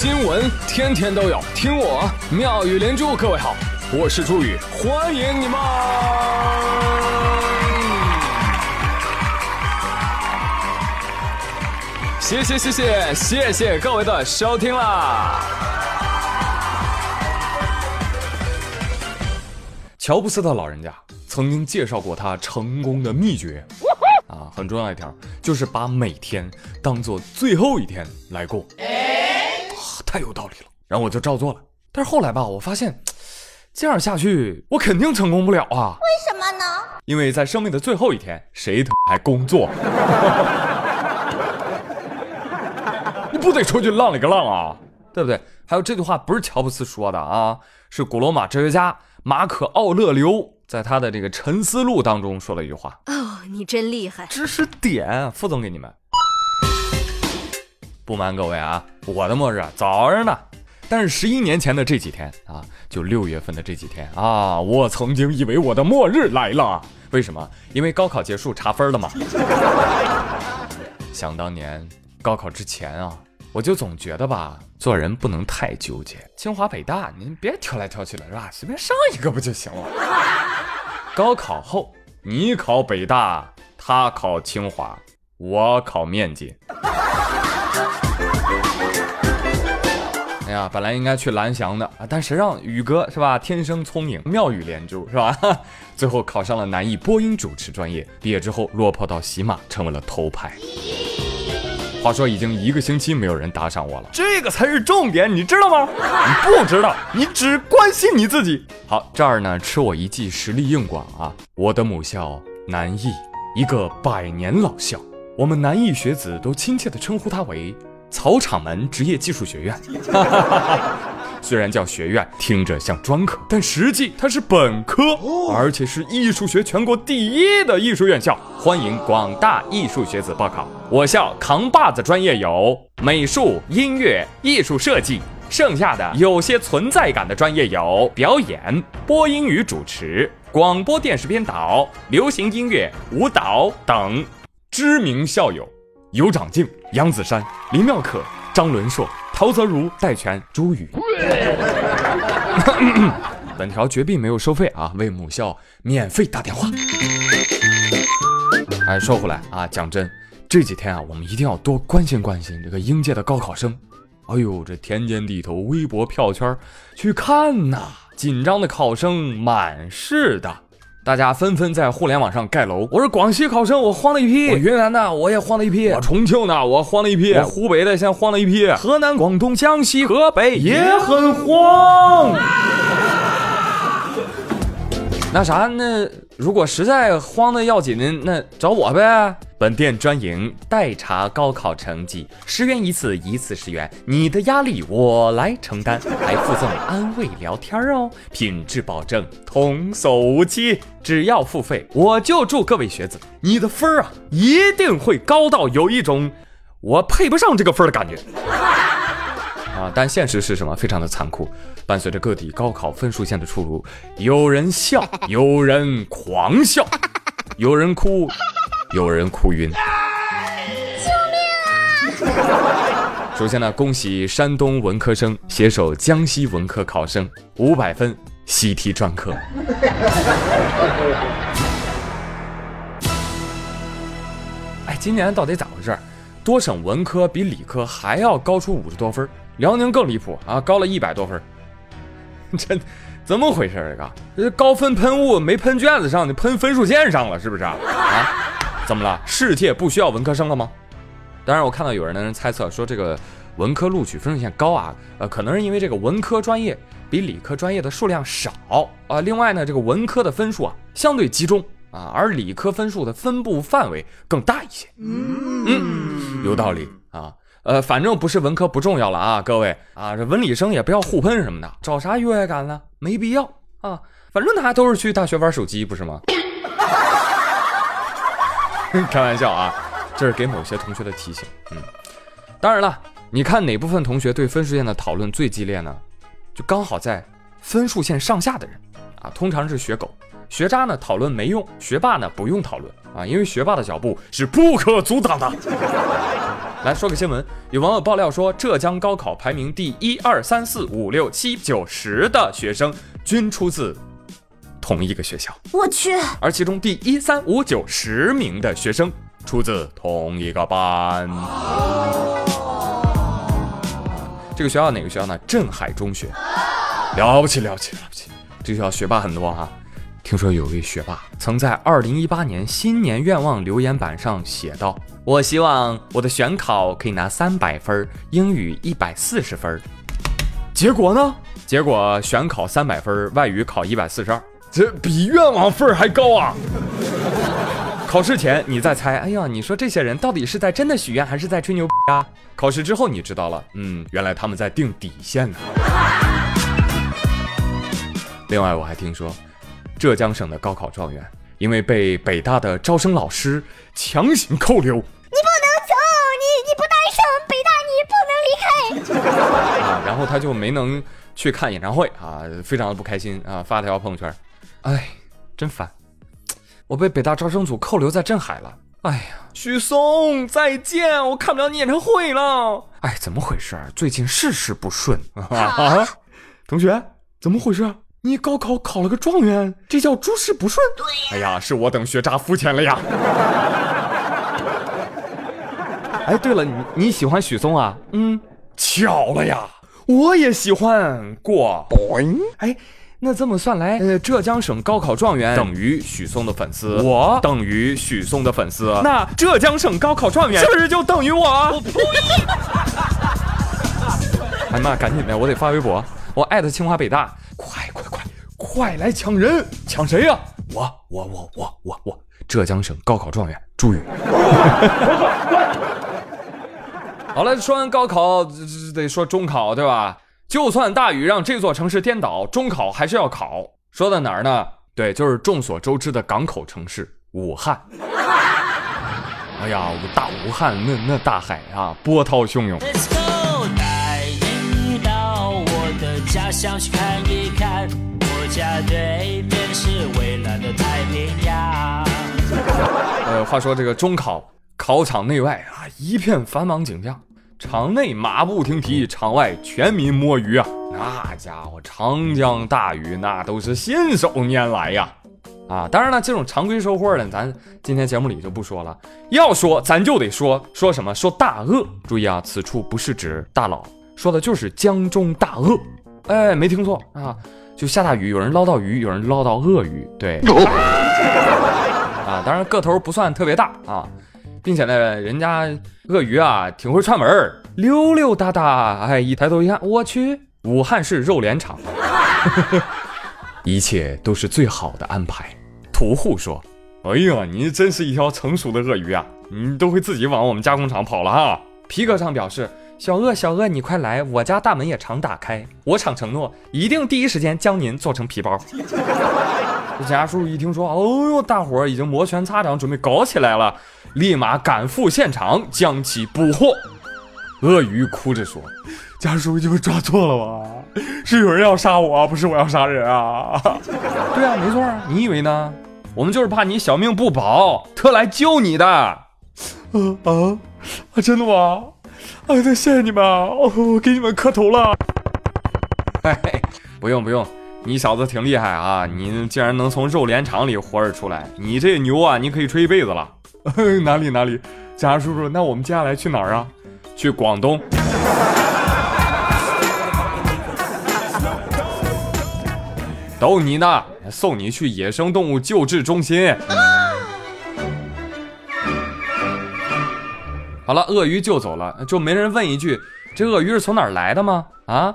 新闻天天都有，听我妙语连珠。各位好，我是朱宇，欢迎你们。谢谢各位的收听啦。乔布斯的老人家曾经介绍过他成功的秘诀。很重要一条就是把每天当做最后一天来过，太有道理了。然后我就照做了，但是后来吧，我发现这样下去我肯定成功不了啊。为什么呢？因为在生命的最后一天，谁还工作？你不得出去浪里个浪啊，对不对？还有这句话不是乔布斯说的啊，是古罗马哲学家马可奥勒留在他的这个《沉思录》当中说了一句话。哦，你真厉害，知识点副总给你们。不瞒各位啊，我的末日早着呢，但是11年前的这几天啊，就6月份的这几天啊，我曾经以为我的末日来了。为什么？因为高考结束查分了嘛。想当年高考之前啊，我就总觉得吧，做人不能太纠结。清华北大您别挑来挑去了是吧，随便上一个不就行了。高考后你考北大，他考清华，我考面积。哎呀，本来应该去蓝翔的，但谁让宇哥是吧，天生聪颖，妙语连珠是吧，最后考上了南艺播音主持专业，毕业之后落魄到喜马成为了头牌。话说已经1个星期没有人打赏我了，这个才是重点，你知道吗？你不知道，你只关心你自己。好，这儿呢吃我一记实力硬广啊！我的母校南艺，一个100年老校，我们南艺学子都亲切地称呼它为草场门职业技术学院。虽然叫学院，听着像专科，但实际它是本科，而且是艺术学全国第1的艺术院校，欢迎广大艺术学子报考。我校扛把子专业有美术、音乐、艺术设计，剩下的有些存在感的专业有表演、播音与主持、广播电视编导、流行音乐、舞蹈等。知名校友尤长靖、杨子姗、林妙可、张伦硕、陶泽如、戴荃、朱宇。本条绝壁没有收费啊，为母校免费打电话。哎，说回来啊，讲真，这几天啊，我们一定要多关心关心这个应届的高考生。哎呦，这田间地头、微博票圈去看呐，紧张的考生满是的，大家纷纷在互联网上盖楼。我是广西考生，我慌了一批；我云南的，我也慌了一批；我重庆的，我慌了一批；我湖北的，先慌了一批；河南、广东、江西、河北也很慌。那啥，那如果实在慌的要紧，那找我呗。本店专营代查高考成绩，10元一次，一次10元，你的压力我来承担，还附赠安慰聊天哦，品质保证，童叟无欺。只要付费，我就祝各位学子，你的分啊一定会高到有一种我配不上这个分的感觉。啊，但现实是什么？非常的残酷。伴随着各地高考分数线的出炉，有人笑，有人狂笑，有人哭，有人哭晕。救命啊！首先呢，恭喜山东文科生携手江西文科考生500分西踢专科。哎，今年到底咋回事？多省文科比理科还要高出50多分，辽宁更离谱啊，高了100多分。这怎么回事啊？这高分喷雾没喷卷子上，你喷分数线上了是不是啊？怎么了？世界不需要文科生了吗？当然，我看到有人在猜测说，这个文科录取分数线高啊，可能是因为这个文科专业比理科专业的数量少啊。另外呢，这个文科的分数啊相对集中啊，而理科分数的分布范围更大一些。嗯，有道理啊。反正不是文科不重要了啊，各位啊，这文理生也不要互喷什么的，找啥优越感呢？没必要啊，反正大家都是去大学玩手机，不是吗？开玩笑啊，这是给某些同学的提醒。嗯，当然了，你看哪部分同学对分数线的讨论最激烈呢？就刚好在分数线上下的人啊，通常是学狗。学渣呢讨论没用，学霸呢不用讨论啊，因为学霸的脚步是不可阻挡的。来说个新闻，有网友爆料说，浙江高考排名第1、2、3、4、5、6、7、9、10的学生均出自同一个学校。我去！而其中第1、3、5、9、10名的学生出自同一个班。这个学校哪个学校呢？镇海中学。了不起，了不起，了不起！这学校学霸很多哈。听说有位学霸曾在2018年新年愿望留言板上写道：“我希望我的选考可以拿300分，英语140分。”结果呢？结果选考300分，外语考142，这比愿望分还高啊！考试前你在猜，哎呀，你说这些人到底是在真的许愿还是在吹牛逼啊？考试之后你知道了，原来他们在定底线呢。另外我还听说，浙江省的高考状元因为被北大的招生老师强行扣留，你不能走，你不带上北大，你不能离开啊。然后他就没能去看演唱会啊，非常的不开心啊，发条朋友圈，哎，真烦，我被北大招生组扣留在镇海了。哎呀，许嵩再见，我看不了你演唱会了。哎，怎么回事？最近事事不顺啊！同学，怎么回事？你高考考了个状元，这叫诸事不顺？对呀。哎呀，是我等学渣肤浅了呀。哎，对了，你喜欢许嵩啊？巧了呀，我也喜欢过。哎，那这么算来，浙江省高考状元等于许嵩的粉丝，我等于许嵩的粉丝，那浙江省高考状元是不是就等于我？我呸！哎妈，赶紧的，我得发微博，我艾特清华北大。快来抢人！抢谁呀？我！浙江省高考状元朱宇。好了，说完高考得说中考，对吧？就算大雨让这座城市颠倒，中考还是要考。说到哪儿呢？对，就是众所周知的港口城市武汉。哎呀，大武汉那大海啊，波涛汹涌。Let's go， 带你到我的家乡去看一看。家对面是蔚蓝的太平洋。话说这个中考考场内外啊，一片繁忙景象，场内马不停蹄，场外全民摸鱼啊。那家伙长江大鱼那都是信手拈来呀。啊，当然了，这种常规收获呢，咱今天节目里就不说了。要说咱就得说什么？说大鳄。注意啊，此处不是指大佬，说的就是江中大鳄。哎，没听错啊。就下大雨，有人捞到鱼，有人捞到鳄鱼，对，啊，当然个头不算特别大啊，并且呢，人家鳄鱼啊挺会串门，溜溜达达，哎，一抬头一看，我去，武汉市肉联厂，一切都是最好的安排。屠户说：“哎呀，你真是一条成熟的鳄鱼啊，你都会自己往我们加工厂跑了哈。”皮革厂表示。小鳄，你快来，我家大门也常打开，我厂承诺一定第一时间将您做成皮包。这警察叔叔一听说，哦呦，大伙儿已经摩拳擦掌准备搞起来了，立马赶赴现场将其捕获。鳄鱼哭着说：“家叔你们抓错了吧？是有人要杀我，不是我要杀人啊！”对啊，没错啊，你以为呢？我们就是怕你小命不保，特来救你的。真的吗？哎，那谢谢你们啊，我给你们磕头了。哎，不用，你小子挺厉害啊，你竟然能从肉联厂里活着出来，你这牛啊，你可以吹一辈子了。哪里，贾叔叔，那我们接下来去哪儿啊？去广东。逗你呢，送你去野生动物救治中心。好了，鳄鱼救走了，就没人问一句这鳄鱼是从哪儿来的吗？啊，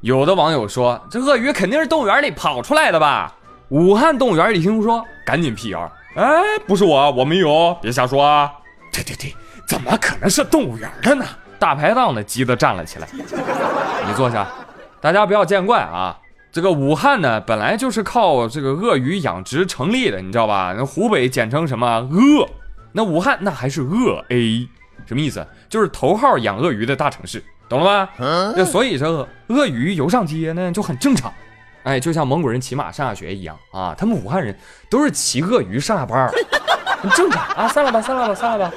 有的网友说这鳄鱼肯定是动物园里跑出来的吧？武汉动物园里听说，赶紧辟谣，哎，不是我没有，别瞎说啊！对，怎么可能是动物园的呢？大排档的急得站了起来。你坐下，大家不要见怪啊。这个武汉呢，本来就是靠这个鳄鱼养殖成立的，你知道吧？那湖北简称什么鳄？那武汉那还是鳄 A。什么意思？就是头号养鳄鱼的大城市，懂了吧？那所以这鳄鱼游上街呢就很正常，哎，就像蒙古人骑马上下学一样啊，他们武汉人都是骑鳄鱼上下班，很正常啊。散了吧。